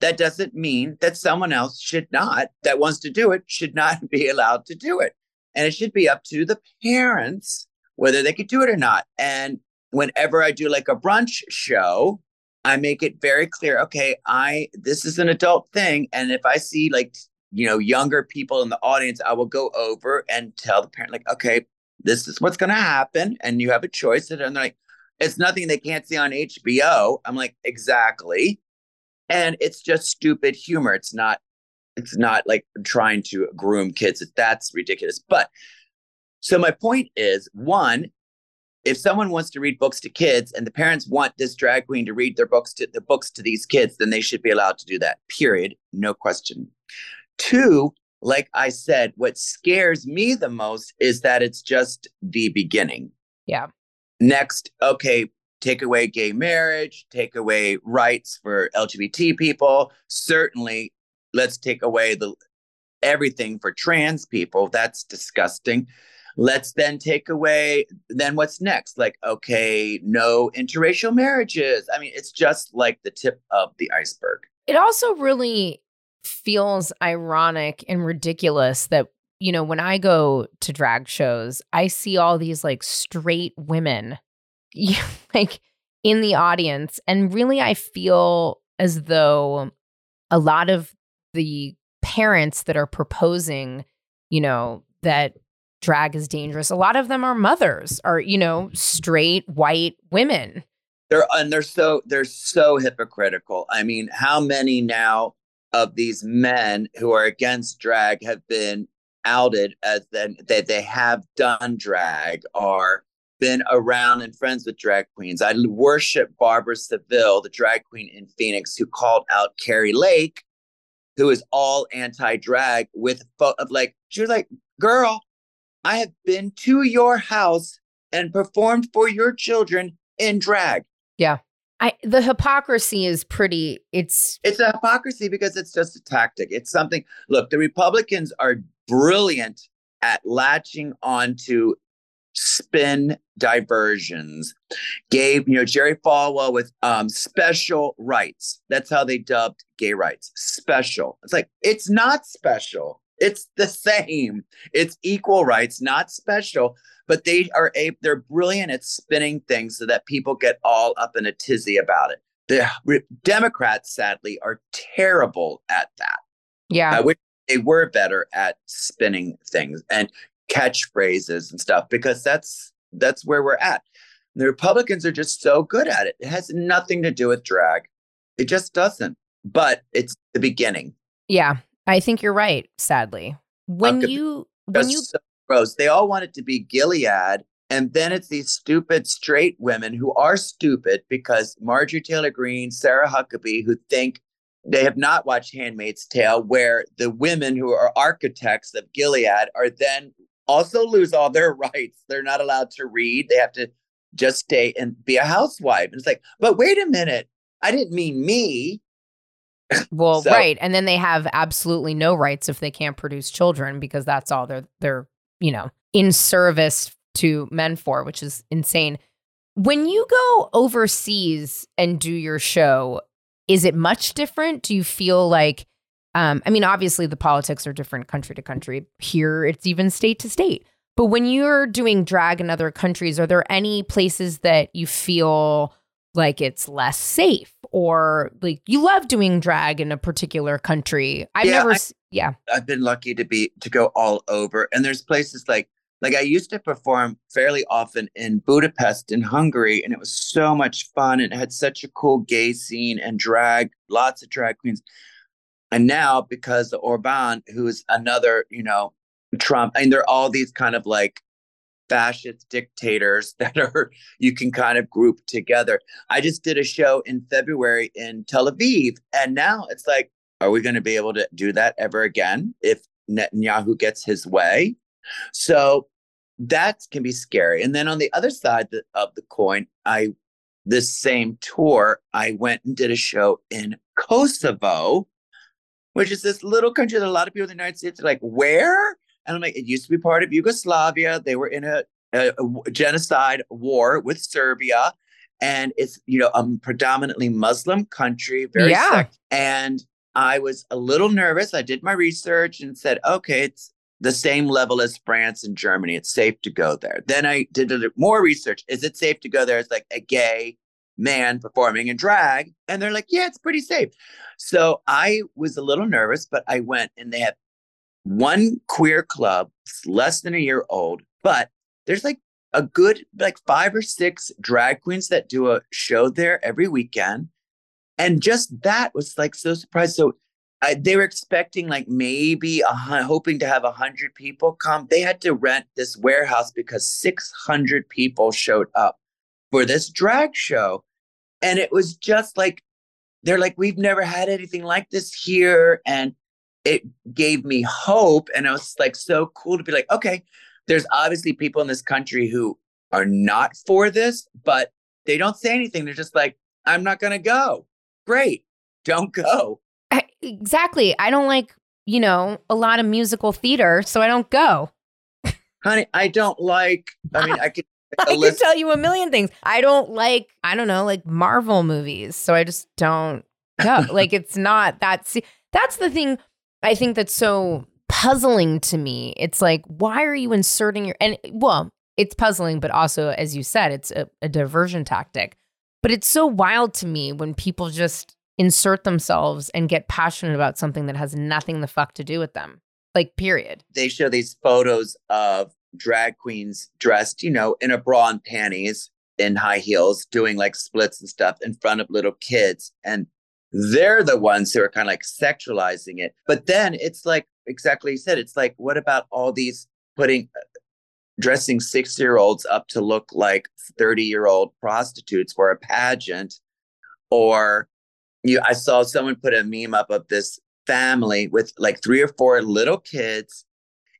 that doesn't mean that someone else that wants to do it, should not be allowed to do it. And it should be up to the parents whether they could do it or not. And whenever I do like a brunch show, I make it very clear, okay, this is an adult thing. And if I see like, you know, younger people in the audience, I will go over and tell the parent like, okay, this is what's going to happen. And you have a choice. And they're like, it's nothing they can't see on HBO. I'm like, exactly. And it's just stupid humor. It's not like trying to groom kids. That's ridiculous. But so my point is, one, if someone wants to read books to kids and the parents want this drag queen to read the books to these kids, then they should be allowed to do that, period. No question. Two, like I said, what scares me the most is that it's just the beginning. Yeah. Next, okay. Take away gay marriage, take away rights for LGBT people. Certainly, let's take away everything for trans people. That's disgusting. Let's then take away, then what's next? Like, okay, no interracial marriages. I mean, it's just like the tip of the iceberg. It also really feels ironic and ridiculous that, you know, when I go to drag shows, I see all these like straight women like in the audience. And really, I feel as though a lot of the parents that are proposing, you know, that drag is dangerous, a lot of them are mothers, are, you know, straight white women. They're so hypocritical. I mean, how many now of these men who are against drag have been outed as that they have done drag or been around and friends with drag queens. I worship Barbara Seville, the drag queen in Phoenix, who called out Carrie Lake, who is all anti-drag she was like, girl, I have been to your house and performed for your children in drag. Yeah. The hypocrisy is pretty, it's a hypocrisy because it's just a tactic. It's something, look, the Republicans are brilliant at latching onto spin diversions. Jerry Falwell with special rights. That's how they dubbed gay rights. Special. It's like, it's not special. It's the same. It's equal rights, not special. But they're brilliant at spinning things so that people get all up in a tizzy about it. The Democrats, sadly, are terrible at that. Yeah. I wish they were better at spinning things and catchphrases and stuff, because that's where we're at. The Republicans are just so good at it. It has nothing to do with drag. It just doesn't. But it's the beginning. Yeah, I think you're right, sadly. When you so gross. They all want it to be Gilead, and then it's these stupid straight women who are stupid because Marjorie Taylor Greene, Sarah Huckabee, who think they have not watched Handmaid's Tale, where the women who are architects of Gilead are then also lose all their rights. They're not allowed to read. They have to just stay and be a housewife. And it's like, but wait a minute. I didn't mean me. Well, so, right. And then they have absolutely no rights if they can't produce children, because that's all they're, you know, in service to men for, which is insane. When you go overseas and do your show, is it much different? Do you feel like, I mean, obviously the politics are different country to country. Here, it's even state to state. But when you're doing drag in other countries, are there any places that you feel like it's less safe, or like you love doing drag in a particular country? I've been lucky to go all over. And there's places like I used to perform fairly often in Budapest in Hungary, and it was so much fun, and it had such a cool gay scene and drag, lots of drag queens. And now, because of Orban, who is another, you know, Trump, and they're all these kind of like fascist dictators that are, you can kind of group together. I just did a show in February in Tel Aviv, and now it's like, are we going to be able to do that ever again if Netanyahu gets his way? So that can be scary. And then on the other side of the coin, this same tour, I went and did a show in Kosovo, which is this little country that a lot of people in the United States are like, where? And I'm like, it used to be part of Yugoslavia. They were in a genocide war with Serbia. And it's, you know, a predominantly Muslim country. Very sick. And I was a little nervous. I did my research and said, okay, it's the same level as France and Germany. It's safe to go there. Then I did more research. Is it safe to go there? It's like a gay man performing in drag. And they're like, yeah, it's pretty safe. So I was a little nervous, but I went, and they have one queer club, less than a year old, but there's like a good, like 5 or 6 drag queens that do a show there every weekend. And just that was like so surprised. So they were expecting like maybe hoping to have 100 people come. They had to rent this warehouse because 600 people showed up for this drag show. And it was just like, they're like, we've never had anything like this here. And it gave me hope. And I was like, so cool to be like, okay, there's obviously people in this country who are not for this, but they don't say anything. They're just like, I'm not going to go. Great. Don't go. Exactly. I don't like, you know, a lot of musical theater, so I don't go. Honey, I don't like, I mean, I could tell you a million things. I don't like, I don't know, like Marvel movies, so I just don't go. Like, it's not that. That's the thing I think that's so puzzling to me. It's like, why are you inserting it's puzzling, but also, as you said, it's a diversion tactic. But it's so wild to me when people just insert themselves and get passionate about something that has nothing the fuck to do with them. Like, period. They show these photos of drag queens dressed, you know, in a bra and panties and high heels doing like splits and stuff in front of little kids. And they're the ones who are kind of like sexualizing it. But then it's like, exactly you said, it's like, what about all these dressing 6-year-olds up to look like 30-year-old prostitutes for a pageant? Or I saw someone put a meme up of this family with like 3 or 4 little kids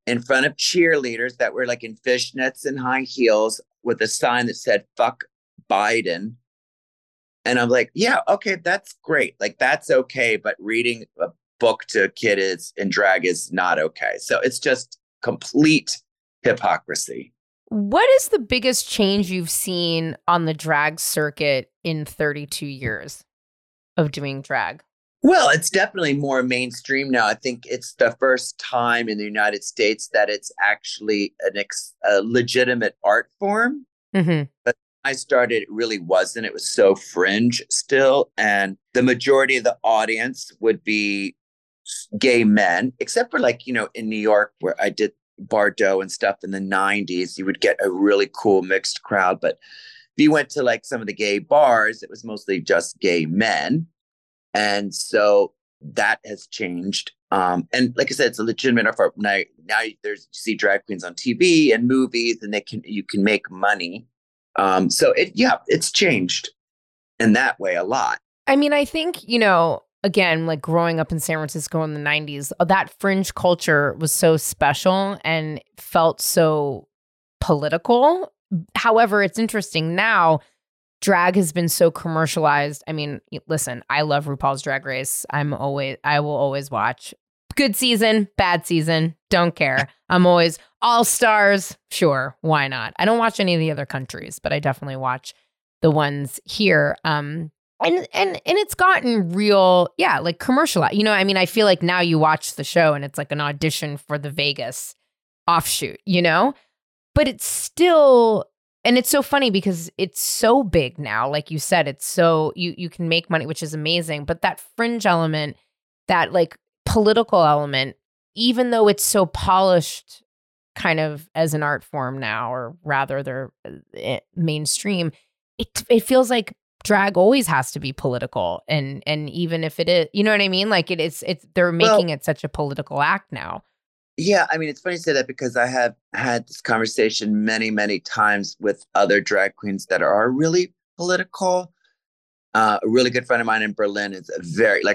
in front of cheerleaders that were like in fishnets and high heels with a sign that said, fuck Biden. And I'm like, yeah, okay, that's great. Like, that's okay. But reading a book to a kid in drag is not okay. So it's just complete hypocrisy. What is the biggest change you've seen on the drag circuit in 32 years of doing drag? Well, it's definitely more mainstream now. I think it's the first time in the United States that it's actually a legitimate art form. Mm-hmm. But I started, it really wasn't. It was so fringe still. And the majority of the audience would be gay men, except for like, you know, in New York where I did Bardot and stuff in the 90s, you would get a really cool mixed crowd. But if you went to like some of the gay bars, it was mostly just gay men. And so that has changed. And like I said, it's a legitimate effort. Now you see drag queens on TV and movies, and you can make money. So it's changed in that way a lot. I mean, I think, you know, again, like growing up in San Francisco in the 90s, that fringe culture was so special and felt so political. However, it's interesting now, drag has been so commercialized. I mean, listen, I love RuPaul's Drag Race. I will always watch. Good season, bad season, don't care. I'm always all stars. Sure, why not? I don't watch any of the other countries, but I definitely watch the ones here. And it's gotten real, like commercialized. You know, I mean, I feel like now you watch the show and it's like an audition for the Vegas offshoot, you know? But it's still, and it's so funny because it's so big now. Like you said, it's so, you can make money, which is amazing. But that fringe element, that like political element, even though it's so polished kind of as an art form now, or rather they're mainstream, it feels like drag always has to be political. And even if it is, you know what I mean? Like it's they're making it such a political act now. Yeah, I mean, it's funny to say that because I have had this conversation many, many times with other drag queens that are really political. A really good friend of mine in Berlin is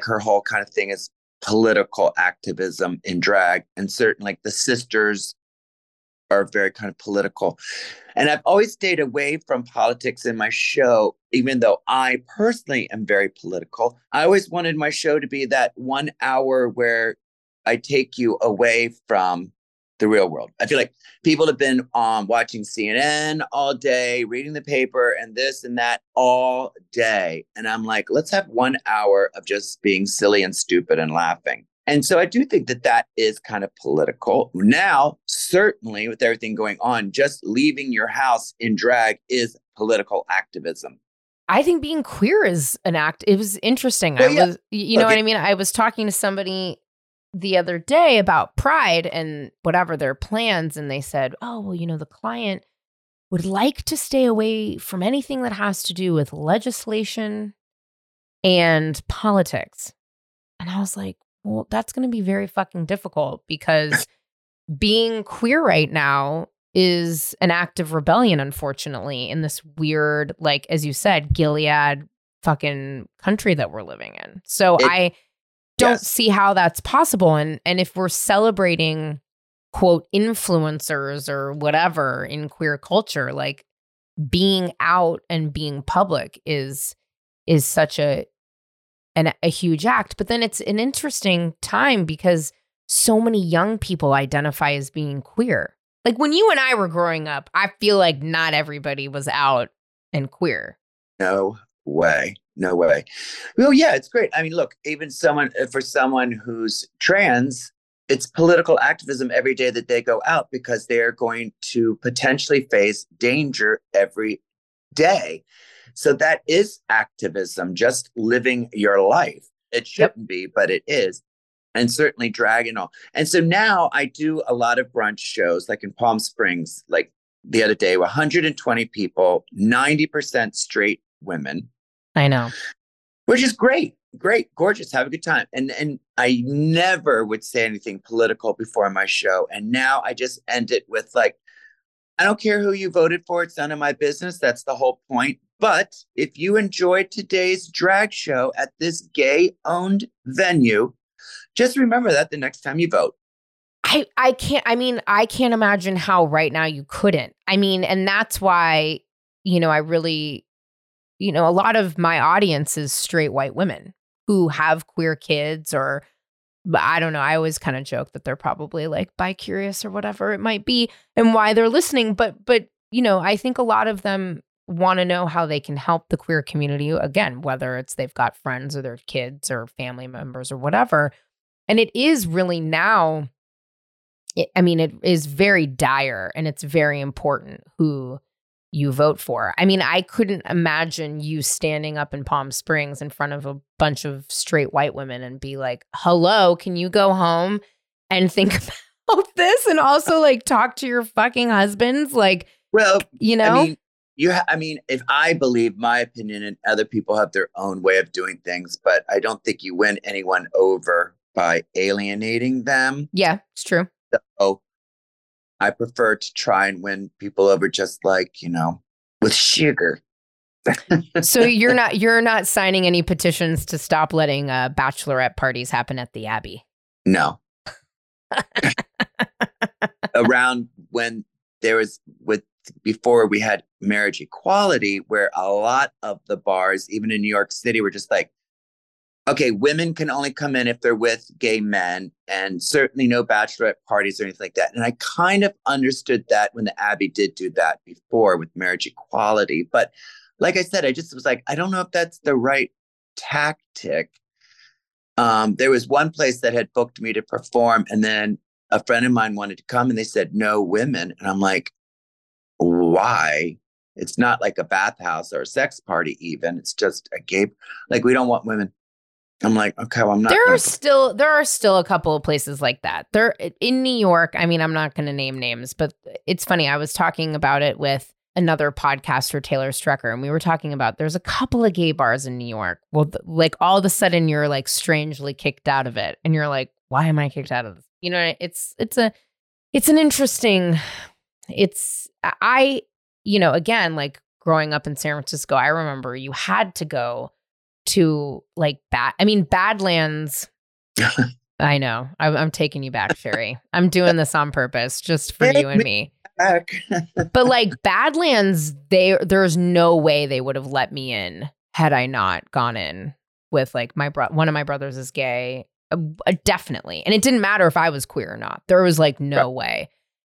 her whole kind of thing is political activism in drag. And certainly like the sisters are very kind of political. And I've always stayed away from politics in my show, even though I personally am very political. I always wanted my show to be that 1 hour where I take you away from the real world. I feel like people have been watching CNN all day, reading the paper and this and that all day. And I'm like, let's have 1 hour of just being silly and stupid and laughing. And so I do think that that is kind of political. Now, certainly with everything going on, just leaving your house in drag is political activism. I think being queer is an act. It was interesting. Well, I was, you know what I mean? I was talking to somebody the other day about Pride and whatever their plans. And they said, oh, well, you know, the client would like to stay away from anything that has to do with legislation and politics. And I was like, well, that's going to be very fucking difficult because being queer right now is an act of rebellion, unfortunately, in this weird, like, as you said, Gilead fucking country that we're living in. So I don't see how that's possible. And if we're celebrating, quote, influencers or whatever in queer culture, like being out and being public is such a huge act. But then it's an interesting time because so many young people identify as being queer. Like when you and I were growing up, I feel like not everybody was out and queer. No way. Well, yeah, it's great. I mean, look, even for someone who's trans, it's political activism every day that they go out because they are going to potentially face danger every day. So that is activism, just living your life. It shouldn't be, but it is. And certainly drag and all. And so now I do a lot of brunch shows, like in Palm Springs, like the other day, 120 people, 90% straight women. I know. Which is great, gorgeous, have a good time. And I never would say anything political before my show. And now I just end it with like, I don't care who you voted for. It's none of my business. That's the whole point. But if you enjoyed today's drag show at this gay-owned venue, just remember that the next time you vote. I can't imagine how right now you couldn't. I mean, and that's why, you know, I really, you know, a lot of my audience is straight white women who have queer kids or, I don't know, I always kind of joke that they're probably like bi-curious or whatever it might be and why they're listening. But you know, I think a lot of them want to know how they can help the queer community, again, whether it's they've got friends or their kids or family members or whatever. And it is really now, I mean, it is very dire and it's very important who you vote for. I mean, I couldn't imagine you standing up in Palm Springs in front of a bunch of straight white women and be like, hello, can you go home and think about this? And also like talk to your fucking husbands. Like, well, you know, if I believe my opinion and other people have their own way of doing things, but I don't think you win anyone over by alienating them. Yeah, it's true. So I prefer to try and win people over just like, you know, with sugar. So you're not signing any petitions to stop letting bachelorette parties happen at the Abbey? No. Around when there was before we had marriage equality, where a lot of the bars, even in New York City, were just like, okay, women can only come in if they're with gay men, and certainly no bachelorette parties or anything like that. And I kind of understood that when the Abbey did do that before with marriage equality. But like I said, I just was like, I don't know if that's the right tactic. There was one place that had booked me to perform, and then a friend of mine wanted to come and they said, no women. And I'm like, why? It's not like a bathhouse or a sex party even. It's just a gay, like, we don't want women. I'm like, okay, well, I'm not. There are still a couple of places like that. There in New York. I mean, I'm not going to name names, but it's funny. I was talking about it with another podcaster, Taylor Strecker, and we were talking about there's a couple of gay bars in New York. Well, like all of a sudden you're like strangely kicked out of it, and you're like, why am I kicked out of this? You know, it's again, like growing up in San Francisco, I remember you had to go to like Badlands. I know. I'm taking you back, Sherry. I'm doing this on purpose just for you and me. But like Badlands, there's no way they would have let me in had I not gone in with like my one of my brothers is gay, definitely. And it didn't matter if I was queer or not. There was like no way.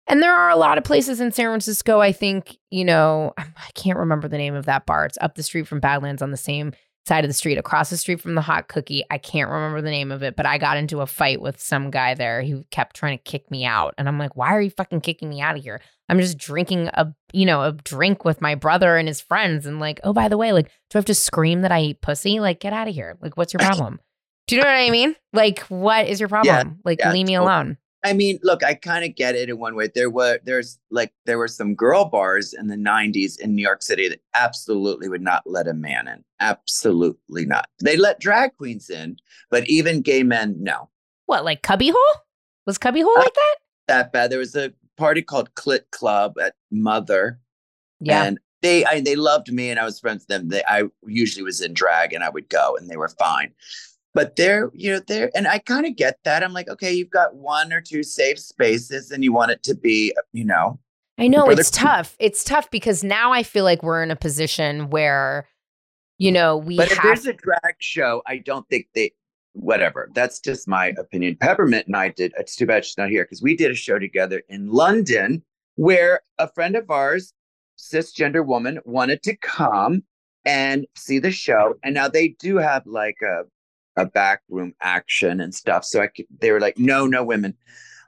And there are a lot of places in San Francisco. I think, you know, I can't remember the name of that bar. It's up the street from Badlands on the same side of the street, across the street from the Hot Cookie. I can't remember the name of it, but I got into a fight with some guy there who kept trying to kick me out. And I'm like, why are you fucking kicking me out of here? I'm just drinking a drink with my brother and his friends. And like, oh, by the way, like, do I have to scream that I eat pussy? Like, get out of here. Like, what's your problem? Do you know what I mean? Like, what is your problem? Yeah, like, leave me alone. I mean, look, I kind of get it in one way. There were some girl bars in the 90s in New York City that absolutely would not let a man in. Absolutely not. They let drag queens in, but even gay men, no. What, like Cubbyhole? Was Cubbyhole like that? That bad. There was a party called Clit Club at Mother. Yeah. And they loved me, and I was friends with them. I usually was in drag and I would go, and they were fine. But there, and I kind of get that. I'm like, okay, you've got one or two safe spaces and you want it to be, you know. I know, it's tough. It's tough because now I feel like we're in a position where, you know, But if there's a drag show, I don't think whatever. That's just my opinion. Peppermint and I did, it's too bad she's not here, because we did a show together in London where a friend of ours, cisgender woman, wanted to come and see the show. And now they do have like a backroom action and stuff. So they were like, no women.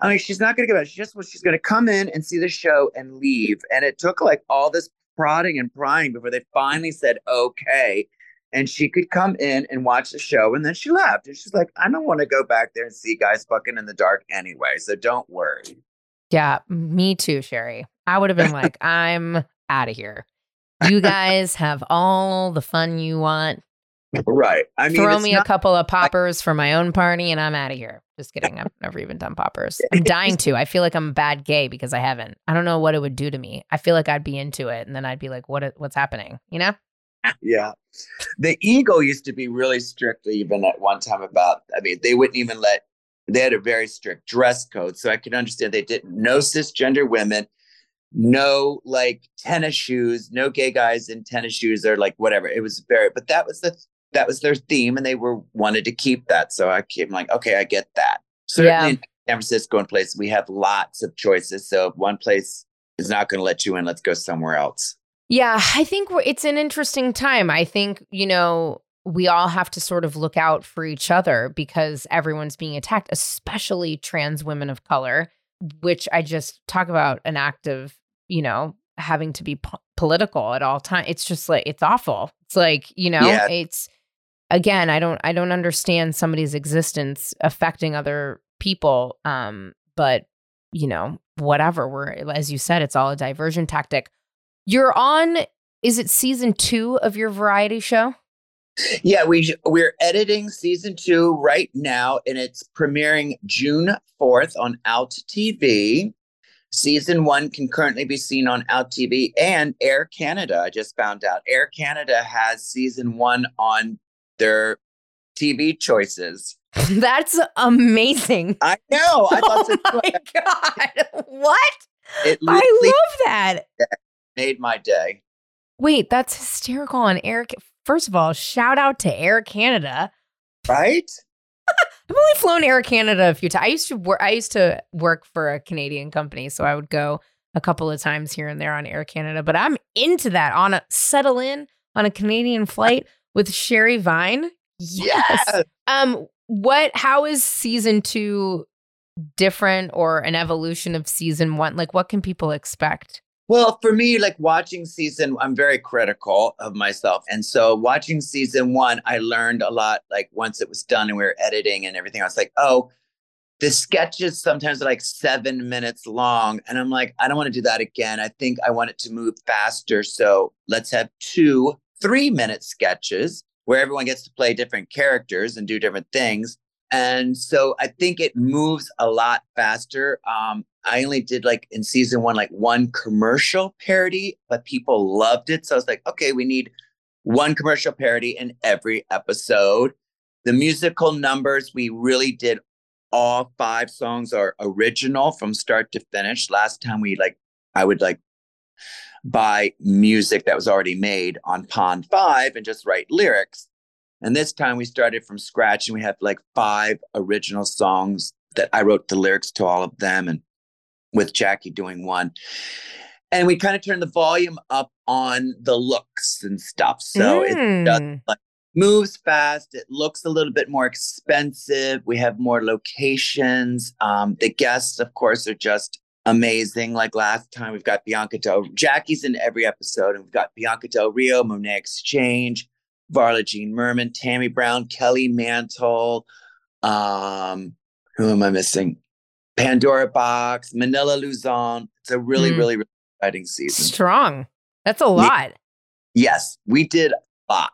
I mean, she's not going to give out. She's going to come in and see the show and leave. And it took like all this prodding and prying before they finally said, okay. And she could come in and watch the show. And then she left. And she's like, I don't want to go back there and see guys fucking in the dark anyway. So don't worry. Yeah, me too, Sherry. I would have been like, I'm out of here. You guys have all the fun you want. Right. I mean, throw me a couple of poppers for my own party and I'm out of here. Just kidding. I've never even done poppers. I'm dying to. I feel like I'm a bad gay because I haven't. I don't know what it would do to me. I feel like I'd be into it and then I'd be like, what's happening? You know? Yeah. The Eagle used to be really strict even at one time about, I mean, they wouldn't even they had a very strict dress code. So I could understand they didn't. No cisgender women. No, like tennis shoes. No gay guys in tennis shoes or like whatever. It was very, but that was their theme and they wanted to keep that. So I came like, okay, I get that. Certainly in San Francisco and place, we have lots of choices. So if one place is not going to let you in, let's go somewhere else. Yeah, I think it's an interesting time. I think, you know, we all have to sort of look out for each other because everyone's being attacked, especially trans women of color, which I just talk about an act of, you know, having to be political at all times. It's just like, it's awful. It's like, you know, it's... Again, I don't understand somebody's existence affecting other people. But, you know, whatever. As you said, it's all a diversion tactic. You're on, is it season 2 of your variety show? Yeah, we're editing season 2 right now, and it's premiering June 4th on Out TV. Season 1 can currently be seen on Out TV and Air Canada. I just found out Air Canada has Season 1 on their TV choices. That's amazing. I know. I thought God. What? I love that. Made my day. Wait, that's hysterical on Air. First of all, shout out to Air Canada. Right? I've only flown Air Canada a few times. I used to work for a Canadian company, so I would go a couple of times here and there on Air Canada. But I'm into that settle in on a Canadian flight with Sherry Vine. Yes. How is season 2 different or an evolution of season 1? Like, what can people expect? Well, for me, like watching season, I'm very critical of myself. And so watching season 1, I learned a lot, like once it was done and we were editing and everything, I was like, oh, the sketches sometimes are like 7 minutes long. And I'm like, I don't want to do that again. I think I want it to move faster. So let's have 2 3-minute sketches where everyone gets to play different characters and do different things. And so I think it moves a lot faster. I only did like in season 1, like one commercial parody, but people loved it. So I was like, okay, we need one commercial parody in every episode. The musical numbers, we really did all 5 songs are original from start to finish. Last time I would buy music that was already made on Pond 5 and just write lyrics. And this time we started from scratch and we had like 5 original songs that I wrote the lyrics to all of them, and with Jackie doing one. And we kind of turned the volume up on the looks and stuff. So it does, like, moves fast. It looks a little bit more expensive. We have more locations. The guests, of course, are just amazing. Like last time, we've got Jackie's in every episode, and we've got Bianca Del Rio, Monet Exchange, Varla Jean Merman, Tammy Brown, Kelly Mantle. Who am I missing? Pandora Box, Manila Luzon. It's a really, really, really exciting season. Strong. That's a lot. Yes, we did a lot.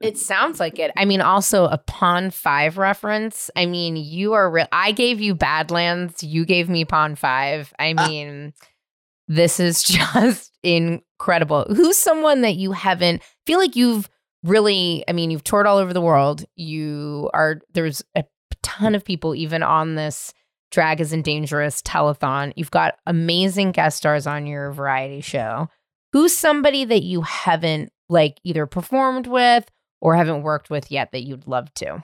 It sounds like it. I mean, also a Pond 5 reference. I mean, you are real. I gave you Badlands. You gave me Pond 5. I mean, this is just incredible. Who's someone that you haven't feel like you've really, I mean, you've toured all over the world. There's a ton of people even on this Drag Isn't Dangerous telethon. You've got amazing guest stars on your variety show. Who's somebody that you haven't like either performed with or haven't worked with yet that you'd love to?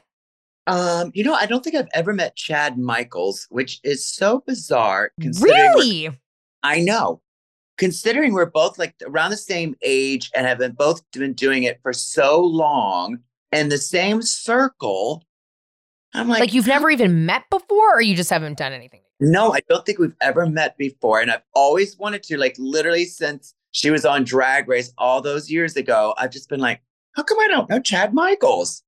I don't think I've ever met Chad Michaels, which is so bizarre. Really? I know. Considering we're both like around the same age and have both been doing it for so long in the same circle. I'm like you've never even met before, or you just haven't done anything? No, I don't think we've ever met before. And I've always wanted to, like literally since she was on Drag Race all those years ago, I've just been like, how come I don't know Chad Michaels?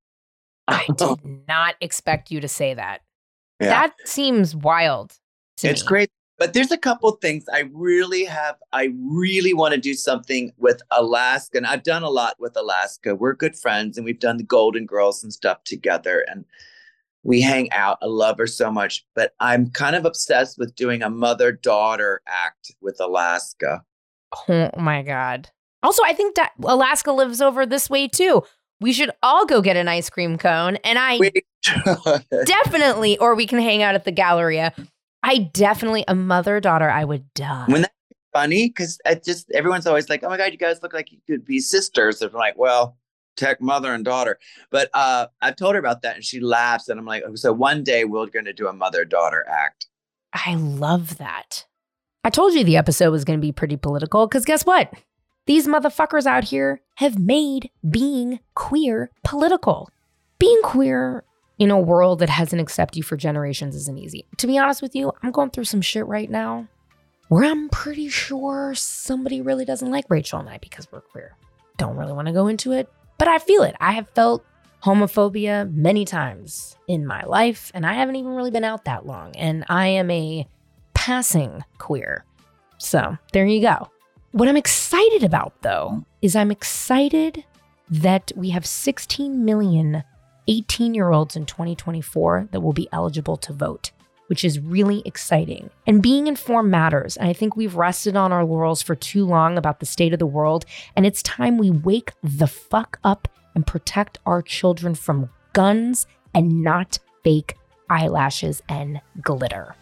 I did not expect you to say that. Yeah. That seems wild to me. It's crazy. But there's a couple things I really want to do something with Alaska. And I've done a lot with Alaska. We're good friends and we've done the Golden Girls and stuff together. And we hang out. I love her so much. But I'm kind of obsessed with doing a mother-daughter act with Alaska. Oh, my God. Also, I think that Alaska lives over this way, too. We should all go get an ice cream cone. And definitely, or we can hang out at the Galleria. A mother-daughter, I would die. When that's funny, because everyone's always like, oh, my God, you guys look like you could be sisters. And I'm like, well, tech mother and daughter. But I've told her about that and she laughs. And I'm like, oh, so one day we're going to do a mother-daughter act. I love that. I told you the episode was going to be pretty political because guess what? These motherfuckers out here have made being queer political. Being queer in a world that hasn't accepted you for generations isn't easy. To be honest with you, I'm going through some shit right now where I'm pretty sure somebody really doesn't like Rachel and I because we're queer. Don't really want to go into it. But I feel it. I have felt homophobia many times in my life, and I haven't even really been out that long. And I am a passing queer. So there you go. What I'm excited about, though, is I'm excited that we have 16 million 18-year-olds in 2024 that will be eligible to vote. which is really exciting. And being informed matters. And I think we've rested on our laurels for too long about the state of the world. And it's time we wake the fuck up and protect our children from guns and not fake eyelashes and glitter.